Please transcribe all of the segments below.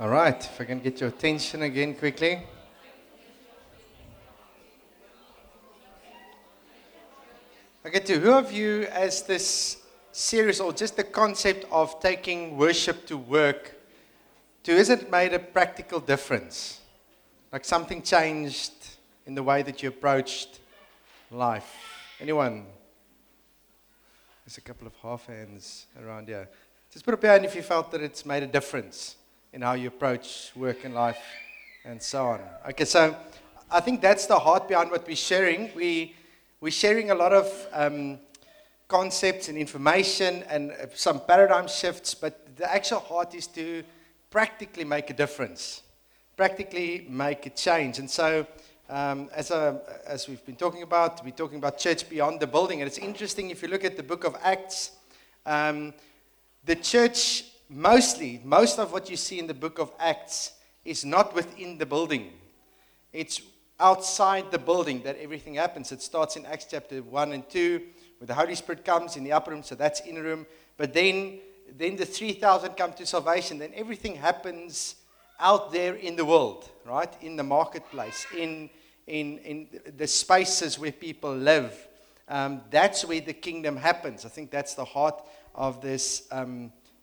All right, if I can get your attention again quickly. Okay, to who of you as this series or just the concept of taking worship to work, to has it made a practical difference? Like something changed in the way that you approached life? Anyone? There's a couple of half hands around here. Just put up your hand if you felt that it's made a difference in how you approach work and life and so on. Okay, so I think that's the heart behind what we're sharing. We're sharing a lot of concepts and information and some paradigm shifts, but the actual heart is to practically make a difference, practically make a change. And so as we've been talking about, we're talking about church beyond the building. And it's interesting, if you look at the book of Acts, the church, most of what you see in the book of Acts is not within the building. It's outside the building that everything happens. It starts in Acts chapter 1 and 2, where the Holy Spirit comes in the upper room, so that's inner room. But then the 3,000 come to salvation. Then everything happens out there in the world, right? In the marketplace, in the spaces where people live. That's where the kingdom happens. I think that's the heart of this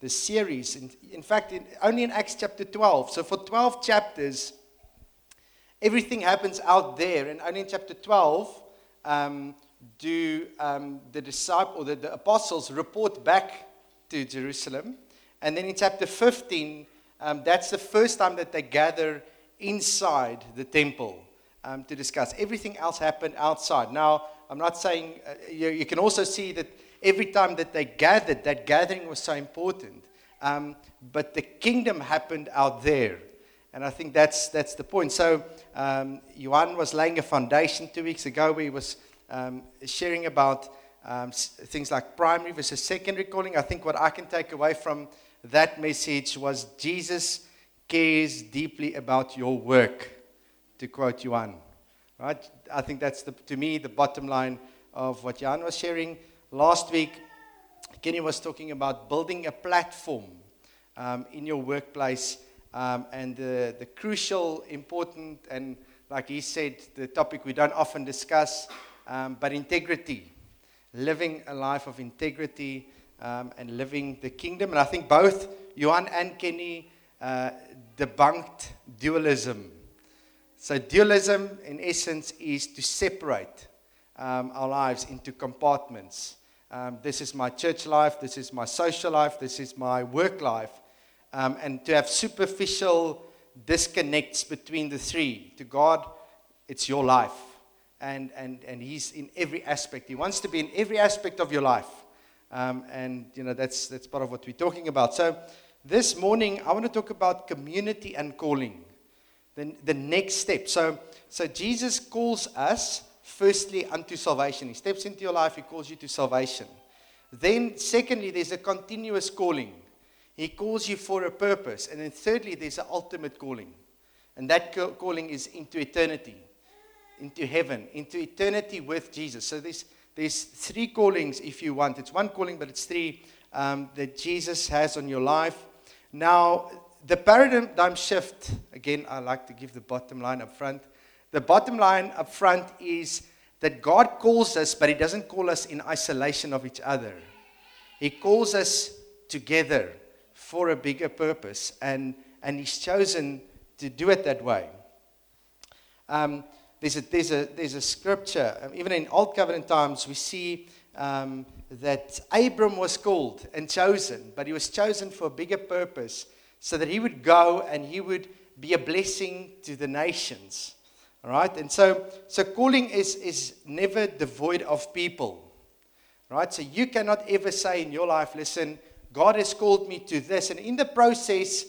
series. In fact, only in Acts chapter 12. So for 12 chapters, everything happens out there, and only in chapter 12 the disciples or the apostles report back to Jerusalem. And then in chapter 15, that's the first time that they gather inside the temple to discuss. Everything else happened outside. Now, I'm not saying you can also see that every time that they gathered, that gathering was so important. But the kingdom happened out there. And I think that's the point. So Johan was laying a foundation 2 weeks ago where he was sharing about things like primary versus secondary calling. I think what I can take away from that message was Jesus cares deeply about your work, to quote Johan. Right? I think that's, to me, the bottom line of what Johan was sharing. Last week, Kenny was talking about building a platform in your workplace. And the crucial, important, and like he said, the topic we don't often discuss, but integrity. Living a life of integrity and living the kingdom. And I think both Johan and Kenny debunked dualism. So dualism, in essence, is to separate our lives into compartments. This is my church life, this is my social life, this is my work life. And to have superficial disconnects between the three. To God, it's your life. And He's in every aspect. He wants to be in every aspect of your life. And, you know, that's part of what we're talking about. So this morning, I want to talk about community and calling. The next step. So Jesus calls us, firstly, unto salvation. He steps into your life. He calls you to salvation. Then, secondly, there's a continuous calling. He calls you for a purpose. And then thirdly, there's an ultimate calling. And that calling is into eternity, into heaven, into eternity with Jesus. So there's three callings if you want. It's one calling, but it's three that Jesus has on your life. Now, the paradigm shift, again, I like to give the bottom line up front. The bottom line up front is that God calls us, but He doesn't call us in isolation of each other. He calls us together for a bigger purpose, and He's chosen to do it that way. There's a scripture, even in Old Covenant times, we see that Abram was called and chosen, but he was chosen for a bigger purpose, so that he would go and he would be a blessing to the nations. All right, and so calling is never devoid of people, right? So you cannot ever say in your life, listen, God has called me to this. And in the process,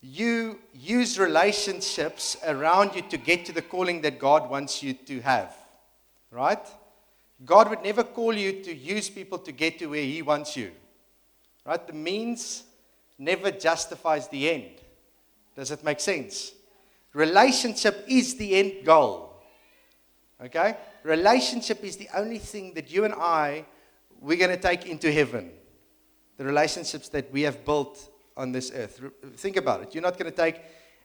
you use relationships around you to get to the calling that God wants you to have. Right? God would never call you to use people to get to where He wants you. Right? The means never justifies the end. Does it make sense? Relationship is the end goal. Okay? Relationship is the only thing that you and I, we're going to take into heaven. The relationships that we have built on this earth. Think about it. You're not going to take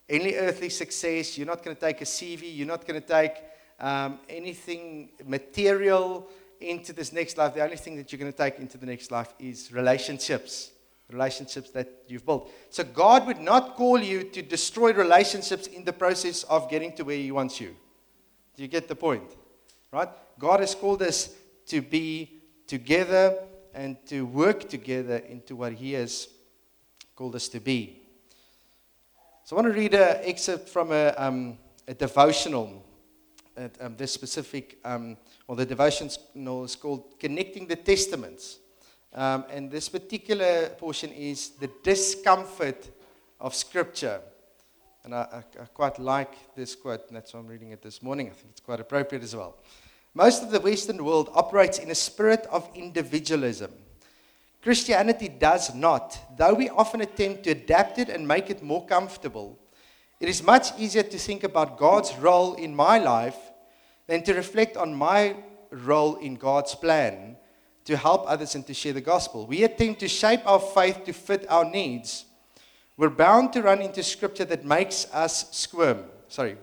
any earthly success. You're not going to take a CV. You're not going to take anything material into this next life. The only thing that you're going to take into the next life is relationships that you've built. So God would not call you to destroy relationships in the process of getting to where He wants you. Do you get the point? Right? God has called us to be together and to work together into what He has called us to be. So I want to read an excerpt from a devotional. The devotional is called Connecting the Testaments. And this particular portion is the discomfort of Scripture. And I quite like this quote, and that's why I'm reading it this morning. I think it's quite appropriate as well. Most of the Western world operates in a spirit of individualism. Christianity does not, though we often attempt to adapt it and make it more comfortable. It is much easier to think about God's role in my life than to reflect on my role in God's plan to help others and to share the gospel. We attempt to shape our faith to fit our needs. We're bound to run into scripture that makes us squirm.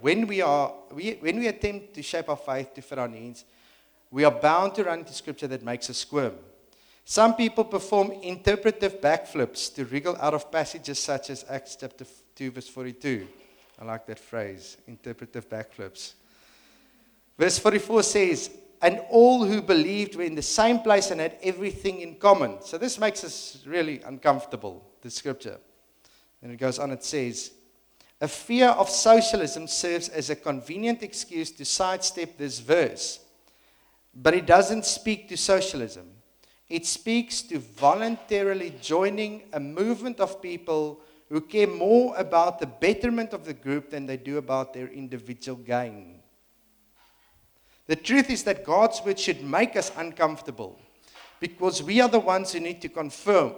When we attempt to shape our faith to fit our needs, we are bound to run into scripture that makes us squirm. Some people perform interpretive backflips to wriggle out of passages such as Acts chapter 2, verse 42. I like that phrase, interpretive backflips. Verse 44 says, and all who believed were in the same place and had everything in common. So this makes us really uncomfortable, the scripture. And it goes on, it says, a fear of socialism serves as a convenient excuse to sidestep this verse. But it doesn't speak to socialism. It speaks to voluntarily joining a movement of people who care more about the betterment of the group than they do about their individual gain. The truth is that God's word should make us uncomfortable because we are the ones who need to conform.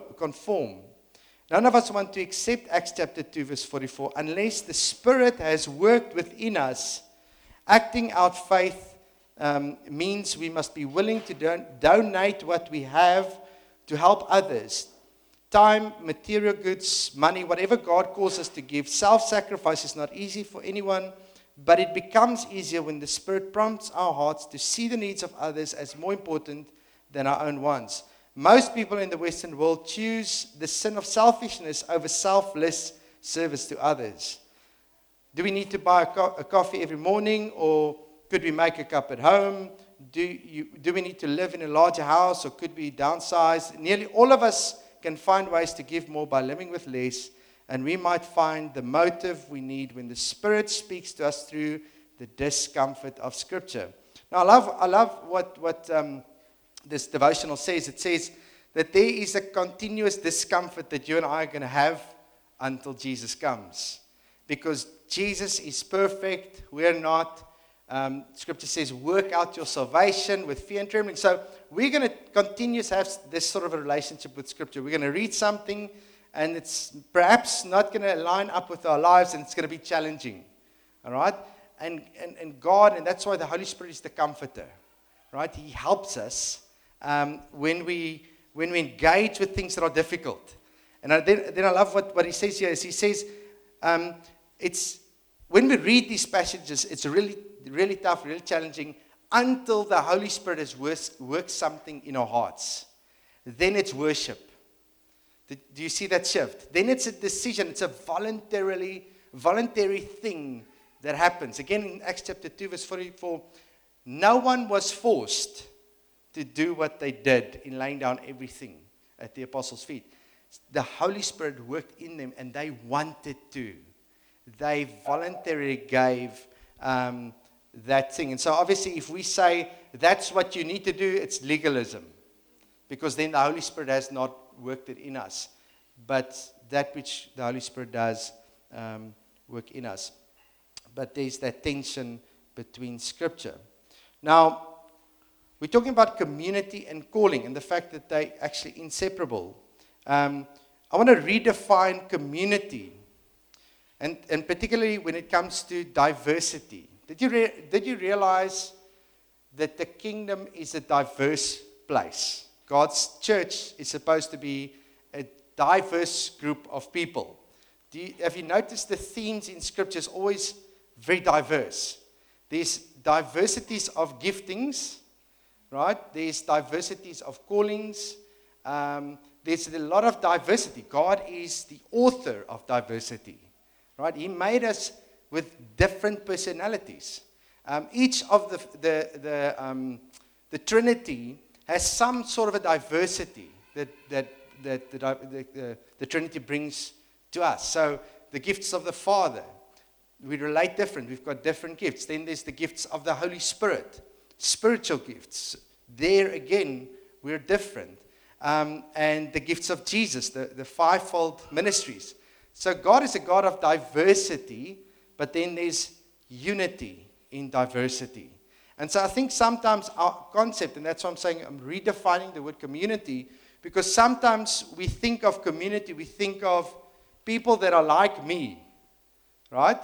None of us want to accept Acts chapter 2 verse 44 unless the Spirit has worked within us. Acting out faith means we must be willing to donate what we have to help others. Time, material goods, money, whatever God calls us to give. Self-sacrifice is not easy for anyone, but it becomes easier when the Spirit prompts our hearts to see the needs of others as more important than our own wants. Most people in the Western world choose the sin of selfishness over selfless service to others. Do we need to buy a coffee every morning, or could we make a cup at home? Do we need to live in a larger house, or could we downsize? Nearly all of us can find ways to give more by living with less, and we might find the motive we need when the Spirit speaks to us through the discomfort of Scripture. Now, I love what this devotional says. It says that there is a continuous discomfort that you and I are going to have until Jesus comes, because Jesus is perfect. We're not. Scripture says, work out your salvation with fear and trembling. So we're going to continue to have this sort of a relationship with Scripture. We're going to read something, and it's perhaps not going to line up with our lives, and it's going to be challenging. All right? And God, and that's why the Holy Spirit is the comforter. Right? He helps us when we engage with things that are difficult. And then I love what he says here. Is he says, when we read these passages, it's really tough, really challenging, until the Holy Spirit has worked something in our hearts. Then it's worship. Do you see that shift? Then it's a decision. It's a voluntary thing that happens. Again, in Acts chapter 2, verse 44, no one was forced to do what they did in laying down everything at the apostles' feet. The Holy Spirit worked in them, and they wanted to. They voluntarily gave that thing. And so obviously if we say that's what you need to do, it's legalism, because then the Holy Spirit has not worked it in us. But that which the Holy Spirit does work in us. But there's that tension between Scripture. Now, we're talking about community and calling and the fact that they're actually inseparable. I want to redefine community. And particularly when it comes to diversity. Did you realize that the kingdom is a diverse place? God's church is supposed to be a diverse group of people. Have you noticed the themes in Scripture is always very diverse? There's diversities of giftings, right? There's diversities of callings. There's a lot of diversity. God is the author of diversity, right? He made us with different personalities. Each of the Trinity has some sort of a diversity that the Trinity brings to us. So the gifts of the Father, we relate different. We've got different gifts. Then there's the gifts of the Holy Spirit, spiritual gifts. There again, we're different. And the gifts of Jesus, the fivefold ministries. So God is a God of diversity, but then there's unity in diversity. And so I think sometimes our concept, and that's why I'm saying I'm redefining the word community, because sometimes we think of community, we think of people that are like me, right?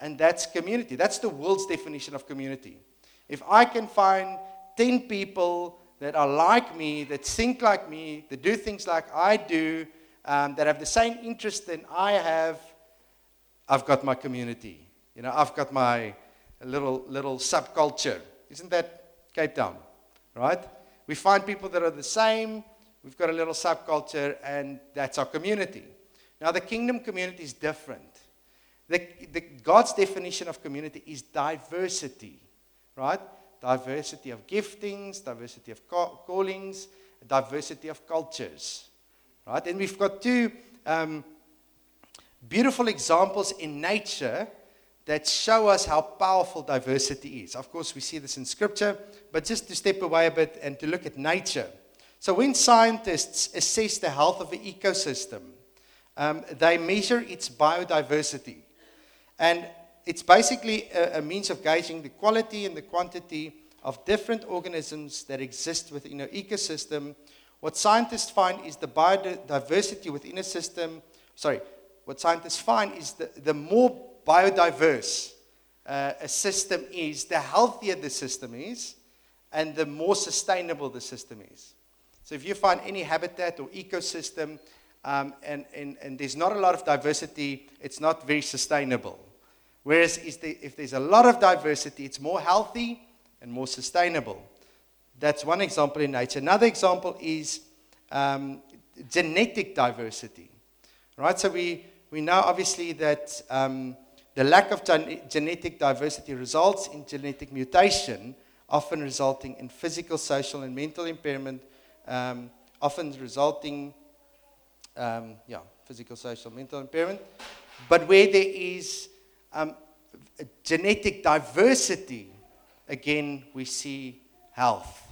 And that's community. That's the world's definition of community. If I can find 10 people that are like me, that think like me, that do things like I do, that have the same interest than I have, I've got my community. You know, I've got my little subculture. Isn't that Cape Town, right? We find people that are the same. We've got a little subculture, and that's our community. Now, the kingdom community is different. God's definition of community is diversity, right? Diversity of giftings, diversity of callings, diversity of cultures, right? And we've got two beautiful examples in nature that show us how powerful diversity is. Of course, we see this in Scripture, but just to step away a bit and to look at nature. So when scientists assess the health of an ecosystem, they measure its biodiversity. And it's basically a means of gauging the quality and the quantity of different organisms that exist within an ecosystem. What scientists find is the more biodiverse a system is, the healthier the system is, and the more sustainable the system is. So if you find any habitat or ecosystem, and there's not a lot of diversity, it's not very sustainable. Whereas if there's a lot of diversity, it's more healthy and more sustainable. That's one example in nature. Another example is genetic diversity. Right? So we know obviously that the lack of genetic diversity results in genetic mutation, often resulting in physical, social, and mental impairment, But where there is genetic diversity, again, we see health,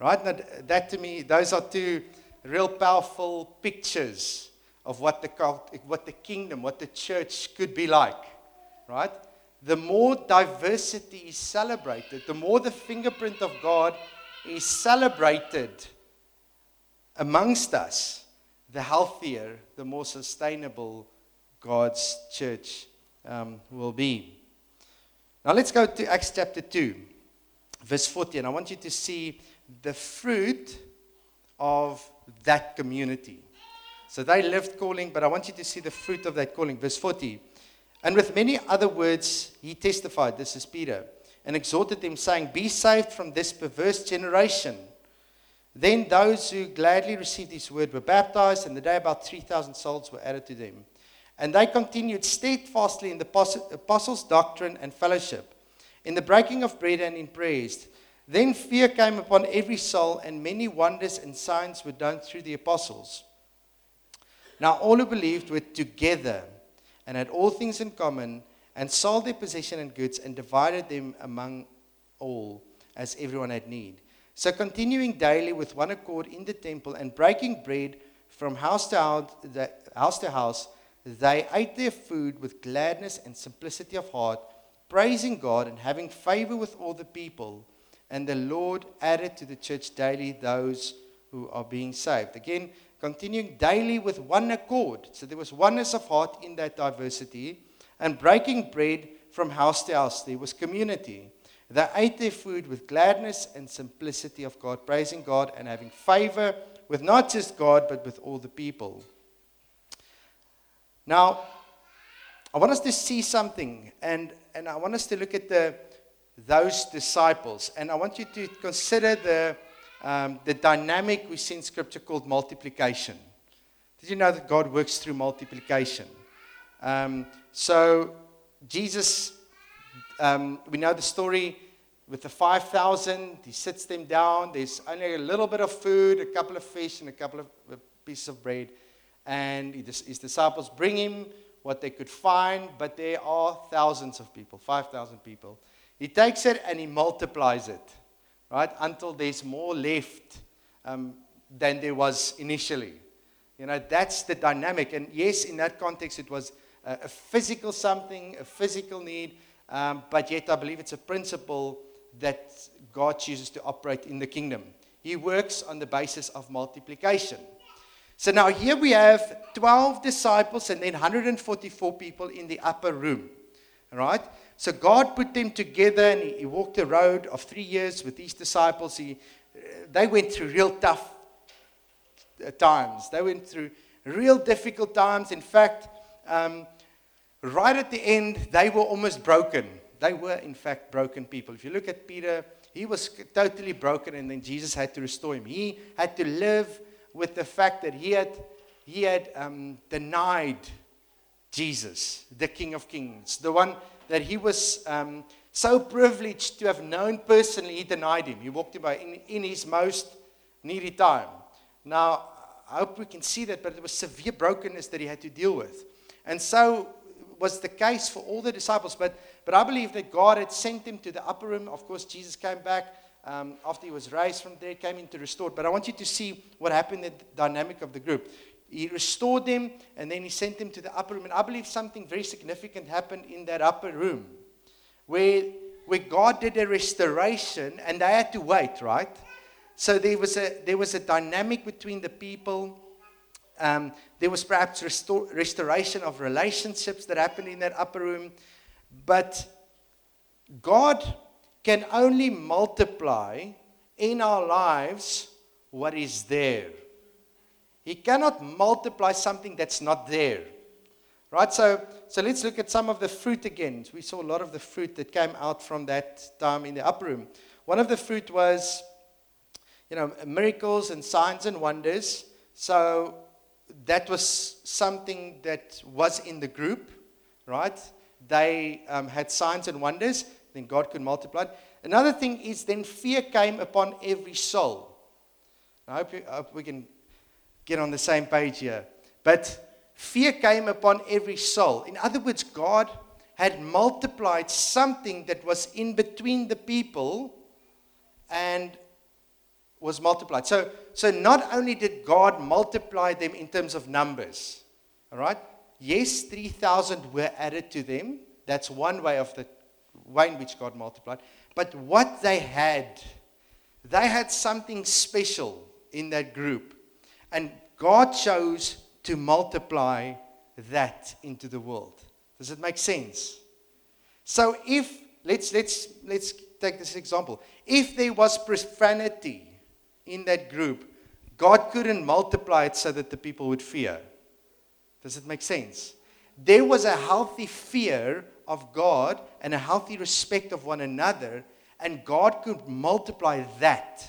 right? Now, that to me, those are two real powerful pictures of what the kingdom, what the church could be like, right? The more diversity is celebrated, the more the fingerprint of God is celebrated amongst us, the healthier, the more sustainable God's church will be. Now let's go to Acts chapter 2, verse 40, and I want you to see the fruit of that community. So they lived calling, but I want you to see the fruit of that calling. Verse 40, and with many other words he testified, this is Peter, and exhorted them, saying, be saved from this perverse generation. Then those who gladly received his word were baptized, and the day about 3,000 souls were added to them. And they continued steadfastly in the apostles' doctrine and fellowship, in the breaking of bread and in prayers. Then fear came upon every soul, and many wonders and signs were done through the apostles. Now all who believed were together, and had all things in common, and sold their possession and goods, and divided them among all, as everyone had need. So continuing daily with one accord in the temple and breaking bread from house to house, they ate their food with gladness and simplicity of heart, praising God and having favor with all the people. And the Lord added to the church daily those who are being saved. Again, continuing daily with one accord. So there was oneness of heart in that diversity. And breaking bread from house to house, there was community. They ate their food with gladness and simplicity of God, praising God and having favor with not just God, but with all the people. Now, I want us to see something, and I want us to look at those disciples, and I want you to consider the dynamic we see in Scripture called multiplication. Did you know that God works through multiplication? So Jesus, we know the story with the 5,000. He sits them down. There's only a little bit of food, a couple of fish, and a couple of pieces of bread. And his disciples bring him what they could find, but there are thousands of people, 5,000 people. He takes it and he multiplies it, right, until there's more left than there was initially. You know, that's the dynamic. And yes, in that context, it was a physical something, a physical need, but yet I believe it's a principle that God chooses to operate in the kingdom. He works on the basis of multiplication. So now here we have 12 disciples and then 144 people in the upper room, right? So God put them together, and he walked the road of 3 years with these disciples. They went through real tough times. They went through real difficult times. In fact, right at the end, they were almost broken. They were, in fact, broken people. If you look at Peter, he was totally broken, and then Jesus had to restore him. He had to live with the fact that he had denied Jesus, the King of Kings, the one that he was so privileged to have known personally. He denied him. He walked away in his most needy time. Now, I hope we can see that, but it was severe brokenness that he had to deal with. And so was the case for all the disciples. But I believe that God had sent them to the upper room. Of course, Jesus came back after he was raised from there, came in to restore. But I want you to see what happened in the dynamic of the group. He restored them, and then he sent them to the upper room. And I believe something very significant happened in that upper room, where God did a restoration, and they had to wait, right? So there was a dynamic between the people. There was perhaps restoration of relationships that happened in that upper room. But God can only multiply in our lives what is there. He cannot multiply something that's not there, right? So let's look at some of the fruit again. We saw a lot of the fruit that came out from that time in the upper room. One of the fruit was, miracles and signs and wonders. So that was something that was in the group, right? They had signs and wonders. Then God could multiply it. Another thing is then fear came upon every soul. I hope we can get on the same page here. But fear came upon every soul. In other words, God had multiplied something that was in between the people and was multiplied. So not only did God multiply them in terms of numbers, all right? Yes, 3,000 were added to them. That's one way of the way in which God multiplied. But what they had something special in that group. And God chose to multiply that into the world. Does it make sense? So if, let's take this example. If there was profanity in that group, God couldn't multiply it so that the people would fear. Does it make sense? There was a healthy fear of God and a healthy respect of one another, and God could multiply that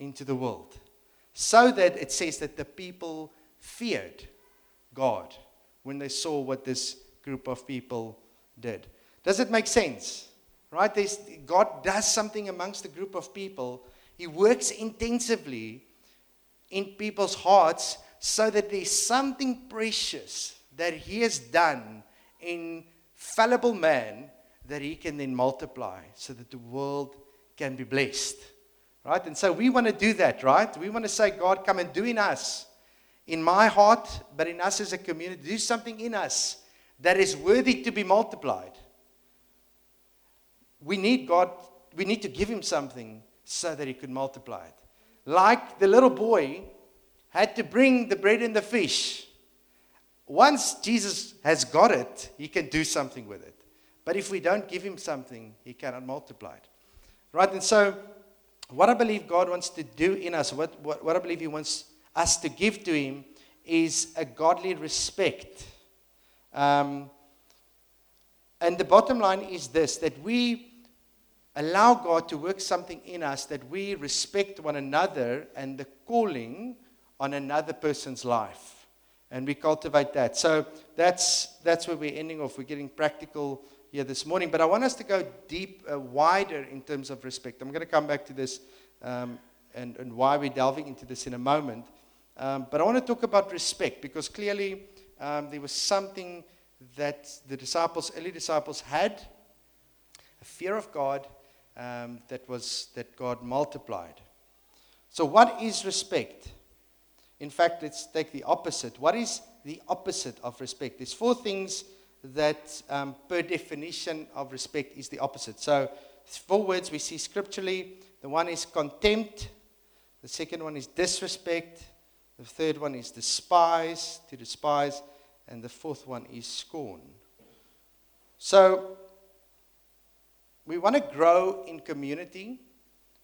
into the world. So that it says that the people feared God when they saw what this group of people did. Does it make sense? Right? God does something amongst the group of people. He works intensively in people's hearts so that there's something precious that he has done in fallible man that he can then multiply so that the world can be blessed. Right? And so we want to do that, right? We want to say, God, come and do in us, in my heart, but in us as a community, do something in us that is worthy to be multiplied. We need God, we need to give him something so that he could multiply it. Like the little boy had to bring the bread and the fish. Once Jesus has got it, he can do something with it. But if we don't give him something, he cannot multiply it. Right? And so what I believe God wants to do in us, what I believe he wants us to give to him, is a godly respect And the bottom line is this, that we allow God to work something in us, that we respect one another and the calling on another person's life. And we cultivate that. So that's where we're ending off. We're getting practical here this morning. But I want us to go deep, wider in terms of respect. I'm going to come back to this and why we're delving into this in a moment. But I want to talk about respect, because clearly there was something that the early disciples had, a fear of God that God multiplied. So what is respect? In fact, let's take the opposite. What is the opposite of respect? There's four things that per definition of respect is the opposite. So four words we see scripturally. The one is contempt. The second one is disrespect. The third one is despise, to despise. And the fourth one is scorn. So we want to grow in community.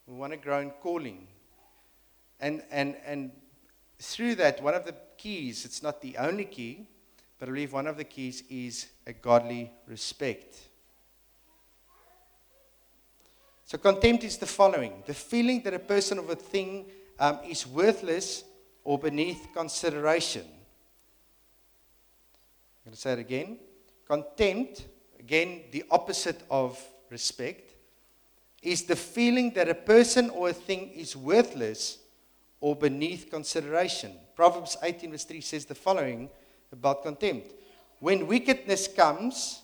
We want to grow in calling. And through that, one of the keys, it's not the only key, but I believe one of the keys is a godly respect. So contempt is the following. The feeling that a person or a thing is worthless or beneath consideration. I'm going to say it again. Contempt, again, the opposite of respect, is the feeling that a person or a thing is worthless or beneath consideration. Proverbs 18 verse 3 says the following about contempt. When wickedness comes,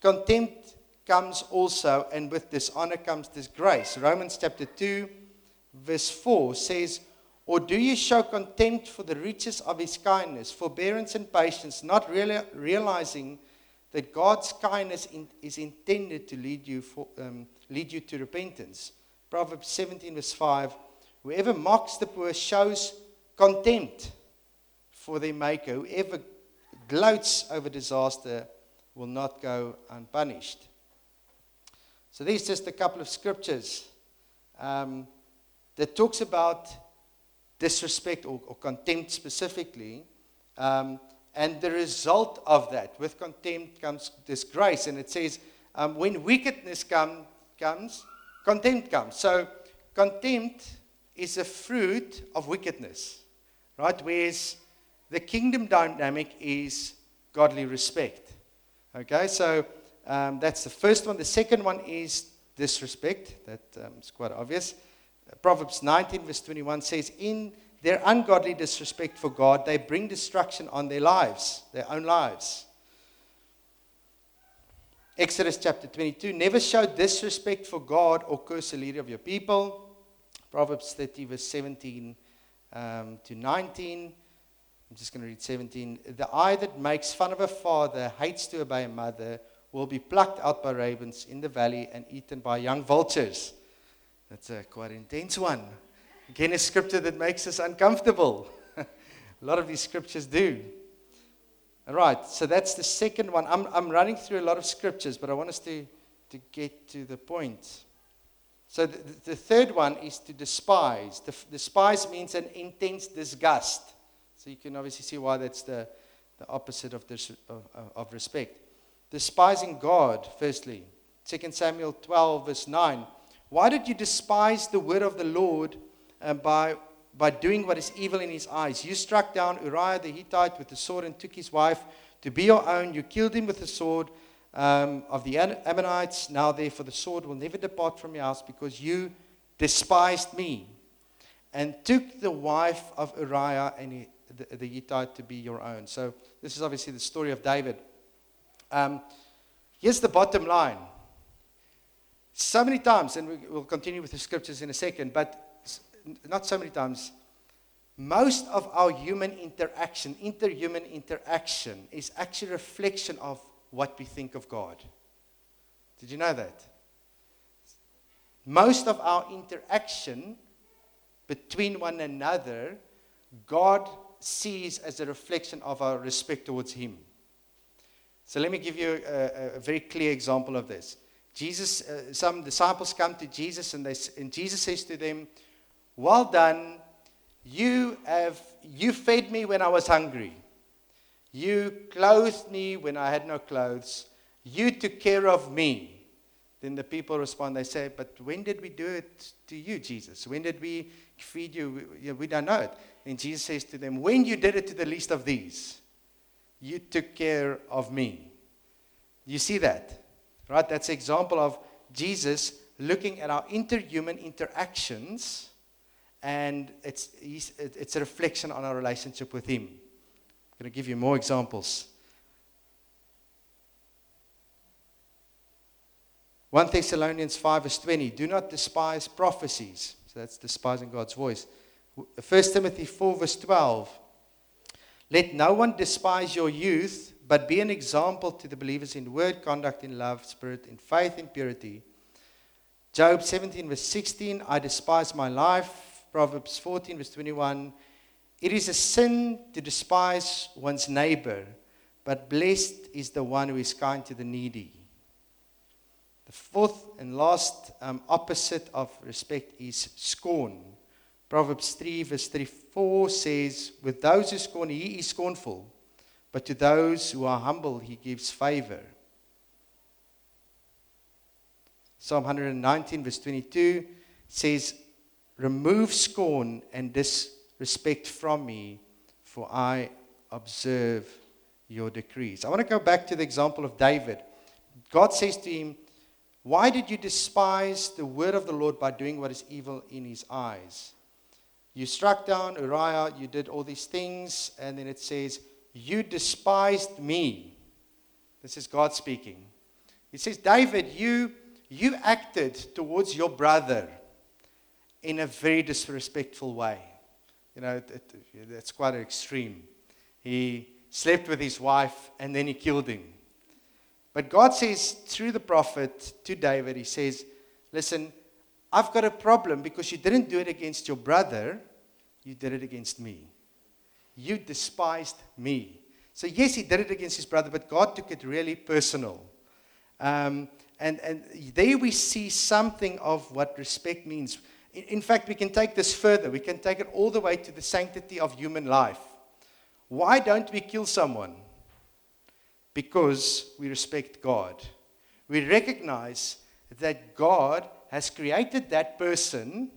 contempt comes also, and with dishonor comes disgrace. Romans chapter 2 verse 4 says, or do you show contempt for the riches of his kindness, forbearance and patience, not realizing that God's kindness is intended to lead you to repentance? Proverbs 17 verse 5, whoever mocks the poor shows contempt for their maker. Whoever gloats over disaster will not go unpunished. So these are just a couple of scriptures that talks about disrespect or contempt specifically, and the result of that. With contempt comes disgrace, and it says when wickedness comes, contempt comes. So contempt is a fruit of wickedness, right? Whereas the kingdom dynamic is godly respect. Okay, so that's the first one. The second one is disrespect. That is quite obvious. Proverbs 19 verse 21 says, in their ungodly disrespect for God, they bring destruction on their lives, their own lives. Exodus chapter 22, never show disrespect for God or curse the leader of your people. Proverbs 30 verse 17 to 19. I'm just going to read 17. The eye that makes fun of a father, hates to obey a mother, will be plucked out by ravens in the valley and eaten by young vultures. That's a quite intense one. Again, a scripture that makes us uncomfortable. A lot of these scriptures do. All right, so that's the second one. I'm running through a lot of scriptures, but I want us to get to the point. So the third one is to despise. Despise means an intense disgust. So you can obviously see why that's the opposite of respect. Despising God, firstly. 2 Samuel 12, verse 9. Why did you despise the word of the Lord by doing what is evil in his eyes? You struck down Uriah the Hittite with the sword and took his wife to be your own. You killed him with the sword of the Ammonites. Now therefore the sword will never depart from your house, because you despised me and took the wife of Uriah and the Hittite to be your own. So this is obviously the story of David. Here's the bottom line. So many times, and we'll continue with the scriptures in a second, but not so many times, most of our human interaction, interhuman interaction, is actually a reflection of what we think of God. Did you know that? Most of our interaction between one another, God sees as a reflection of our respect towards him. So let me give you a very clear example of this. Jesus, some disciples come to Jesus, and Jesus says to them, well done, you fed me when I was hungry. You clothed me when I had no clothes. You took care of me. Then the people respond. They say, but when did we do it to you, Jesus? When did we feed you? We don't know it. And Jesus says to them, when you did it to the least of these, you took care of me. You see that, right? That's an example of Jesus looking at our interhuman interactions, and it's a reflection on our relationship with Him. I'm going to give you more examples. 1 Thessalonians 5 verse 20, do not despise prophecies. So that's despising God's voice. 1 Timothy 4 verse 12, let no one despise your youth, but be an example to the believers in word, conduct, in love, spirit, in faith, in purity. Job 17 verse 16, I despise my life. Proverbs 14 verse 21, it is a sin to despise one's neighbor, but blessed is the one who is kind to the needy. The fourth and last opposite of respect is scorn. Proverbs 3 verse 34 says, with those who scorn, he is scornful, but to those who are humble, he gives favor. Psalm 119 verse 22 says, remove scorn and disrespect from me, for I observe your decrees. I want to go back to the example of David. God says to him, why did you despise the word of the Lord by doing what is evil in his eyes? You struck down Uriah, you did all these things, and then it says, you despised me. This is God speaking. He says, David, you acted towards your brother in a very disrespectful way. You know, that's quite an extreme. He slept with his wife and then he killed him. But God says through the prophet to David, he says, listen, I've got a problem because you didn't do it against your brother. You did it against me. You despised me. So yes, he did it against his brother, but God took it really personal. And there we see something of what respect means. In fact, we can take this further. We can take it all the way to the sanctity of human life. Why don't we kill someone? Because we respect God. We recognize that God has created that person,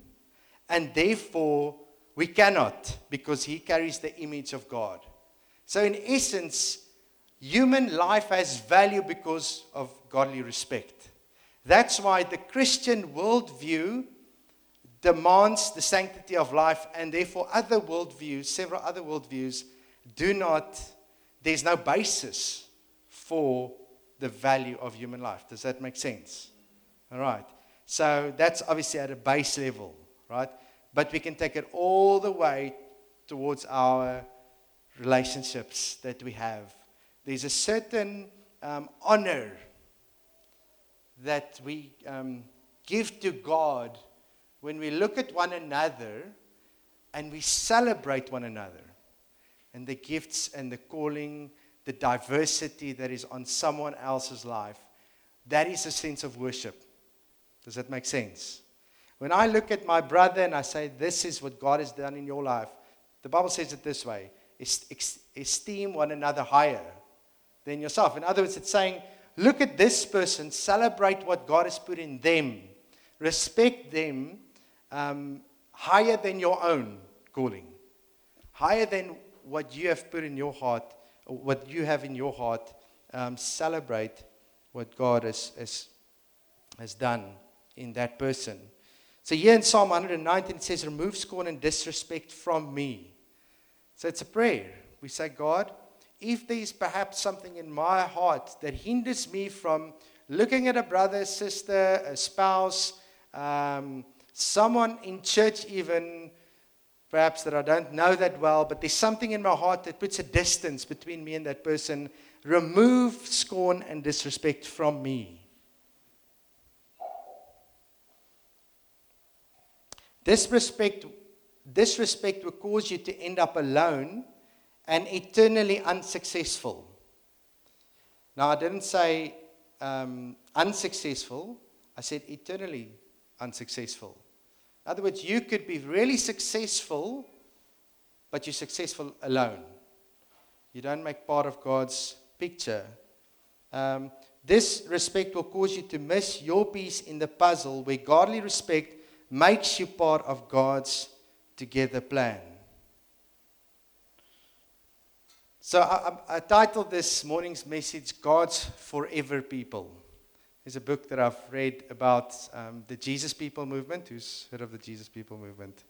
and therefore we cannot, because he carries the image of God. So in essence, human life has value because of godly respect. That's why the Christian worldview demands the sanctity of life, and therefore other worldviews, several other worldviews, there's no basis for the value of human life. Does that make sense? All right. So that's obviously at a base level, right? But we can take it all the way towards our relationships that we have. There's a certain honor that we give to God when we look at one another and we celebrate one another and the gifts and the calling, the diversity that is on someone else's life. That is a sense of worship. Does that make sense? When I look at my brother and I say, this is what God has done in your life, the Bible says it this way, esteem one another higher than yourself. In other words, it's saying, look at this person, celebrate what God has put in them, respect them higher than your own calling, higher than what you have put in your heart, what you have in your heart, celebrate what God has done in that person. So here in Psalm 119, it says, remove scorn and disrespect from me. So it's a prayer. We say, God, if there is perhaps something in my heart that hinders me from looking at a brother, sister, a spouse, someone in church even, perhaps that I don't know that well, but there's something in my heart that puts a distance between me and that person, remove scorn and disrespect from me. Disrespect will cause you to end up alone and eternally unsuccessful. Now, I didn't say unsuccessful. I said eternally unsuccessful. In other words, you could be really successful, but you're successful alone. You don't make part of God's picture. This respect will cause you to miss your piece in the puzzle where godly respect makes you part of God's together plan. So I titled this morning's message, God's Forever People. There's a book that I've read about the Jesus People movement. Who's heard of the Jesus People movement?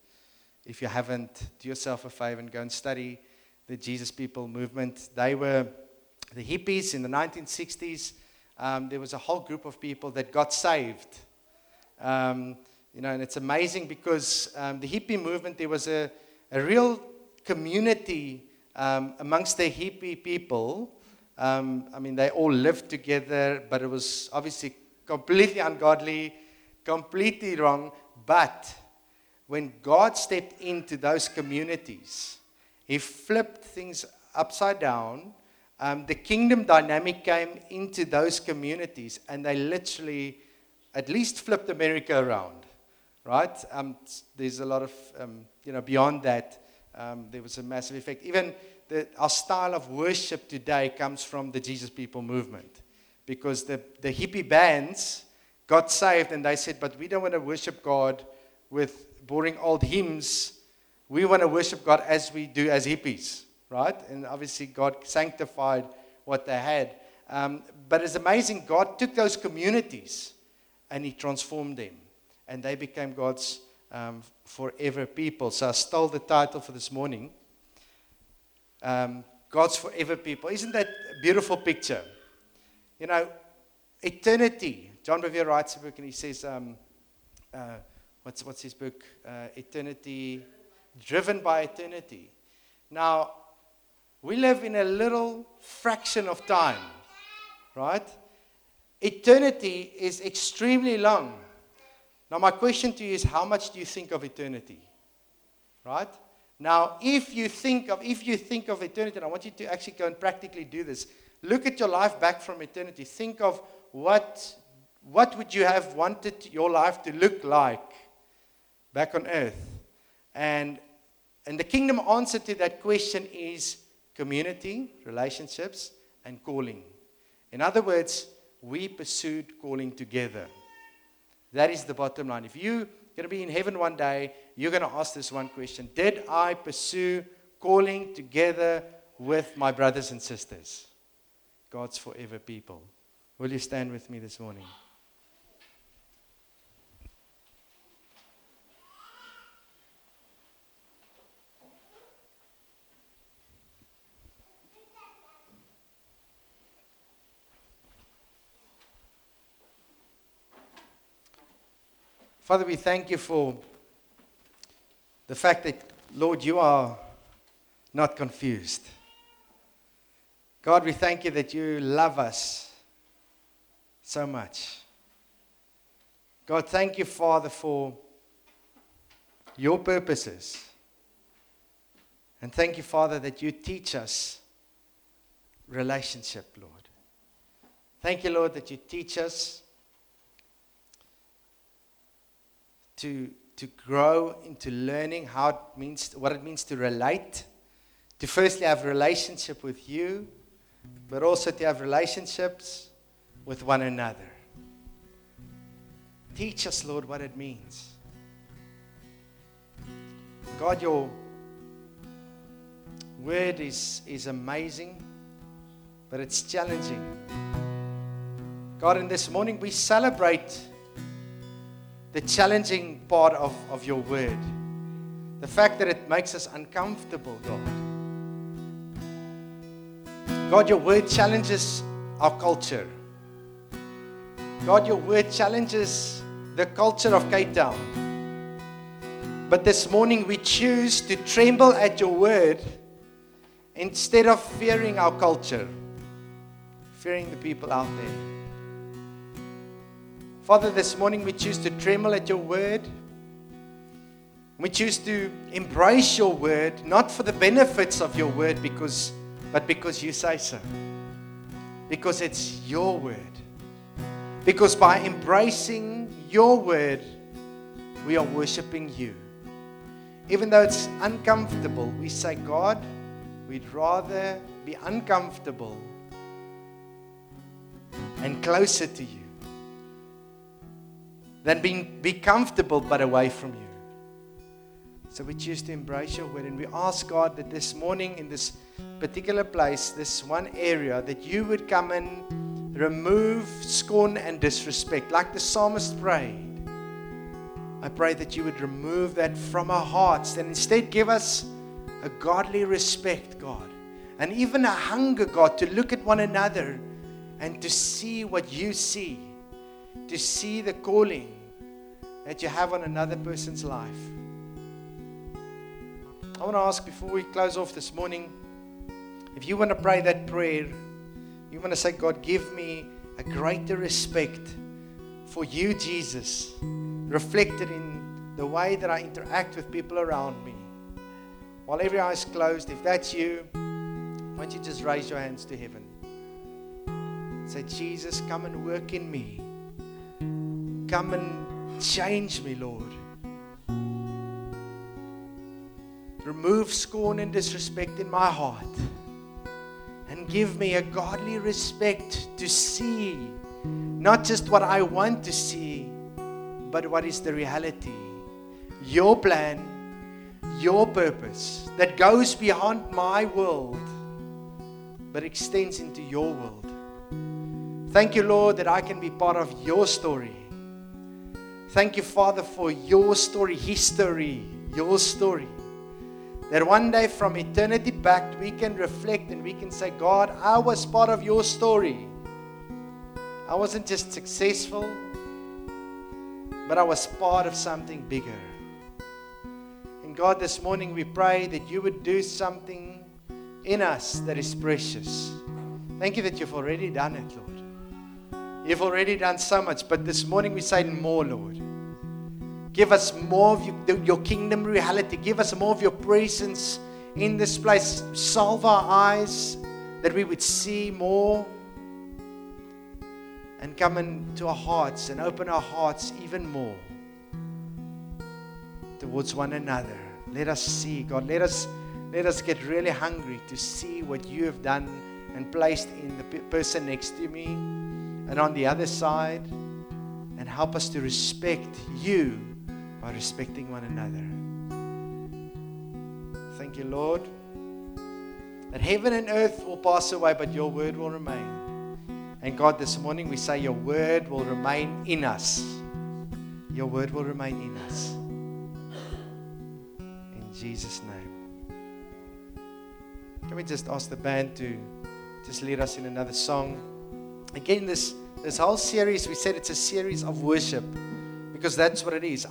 If you haven't, do yourself a favor and go and study the Jesus People movement. They were the hippies in the 1960s. There was a whole group of people that got saved. And it's amazing because the hippie movement, there was a real community amongst the hippie people. They all lived together, but it was obviously completely ungodly, completely wrong. But when God stepped into those communities, He flipped things upside down. The kingdom dynamic came into those communities, and they literally at least flipped America around, right? There's a lot of, beyond that, there was a massive effect. Even our style of worship today comes from the Jesus People movement, because the hippie bands got saved, and they said, but we don't want to worship God with boring old hymns. We want to worship God as we do as hippies, right? And obviously God sanctified what they had. But it's amazing, God took those communities and He transformed them. And they became God's forever people. So I stole the title for this morning, God's Forever People. Isn't that a beautiful picture? Eternity. John Bevere writes a book and he says, what's his book? Eternity... Driven by eternity. Now, we live in a little fraction of time, right? Eternity is extremely long. Now, my question to you is, how much do you think of eternity, right? Now, if you think of eternity, and I want you to actually go and practically do this. Look at your life back from eternity. Think of what would you have wanted your life to look like back on earth. And the kingdom answer to that question is community, relationships, and calling. In other words, we pursued calling together. That is the bottom line. If you're going to be in heaven one day, you're going to ask this one question. Did I pursue calling together with my brothers and sisters? God's forever people. Will you stand with me this morning? Father, we thank you for the fact that, Lord, you are not confused. God, we thank you that you love us so much. God, thank you, Father, for your purposes. And thank you, Father, that you teach us relationship, Lord. Thank you, Lord, that you teach us to grow into learning what it means to relate, to firstly have relationship with you, but also to have relationships with one another. Teach us, Lord, what it means. God, your word is amazing, but it's challenging. God, and this morning we celebrate the challenging part of your word. The fact that it makes us uncomfortable, God. God, your word challenges our culture. God, your word challenges the culture of Cape Town. But this morning we choose to tremble at your word instead of fearing our culture, fearing the people out there. Father, this morning we choose to tremble at your word. We choose to embrace your word, not for the benefits of your word, but because you say so. Because it's your word. Because by embracing your word, we are worshiping you. Even though it's uncomfortable, we say, God, we'd rather be uncomfortable and closer to you than be comfortable but away from you. So we choose to embrace your word, and we ask God that this morning in this particular place, this one area, that you would come and remove scorn and disrespect. Like the psalmist prayed, I pray that you would remove that from our hearts, and instead give us a godly respect, God, and even a hunger, God, to look at one another and to see what you see, to see the calling that you have on another person's life. I want to ask, before we close off this morning, if you want to pray that prayer, you want to say, God, give me a greater respect for you, Jesus, reflected in the way that I interact with people around me. While every eye is closed, if that's you, why don't you just raise your hands to heaven? Say, Jesus, come and work in me. Come and change me, Lord. Remove scorn and disrespect in my heart, and give me a godly respect to see not just what I want to see, but what is the reality, your plan, your purpose that goes beyond my world, but extends into your world. Thank you, Lord, that I can be part of your story. Thank you, Father, for your story, his story, your story. That one day from eternity back, we can reflect and we can say, God, I was part of your story. I wasn't just successful, but I was part of something bigger. And God, this morning we pray that you would do something in us that is precious. Thank you that you've already done it, Lord. You've already done so much, but this morning we say more, Lord. Give us more of your kingdom reality. Give us more of your presence in this place. Salve our eyes that we would see more, and come into our hearts and open our hearts even more towards one another. Let us see, God. Let us get really hungry to see what you have done and placed in the person next to me and on the other side, and help us to respect you by respecting one another. Thank you, Lord, that heaven and earth will pass away, but your word will remain. And God, this morning we say your word will remain in us. Your word will remain in us. In Jesus' name. Can we just ask the band to just lead us in another song? Again, this whole series, we said it's a series of worship, because that's what it is.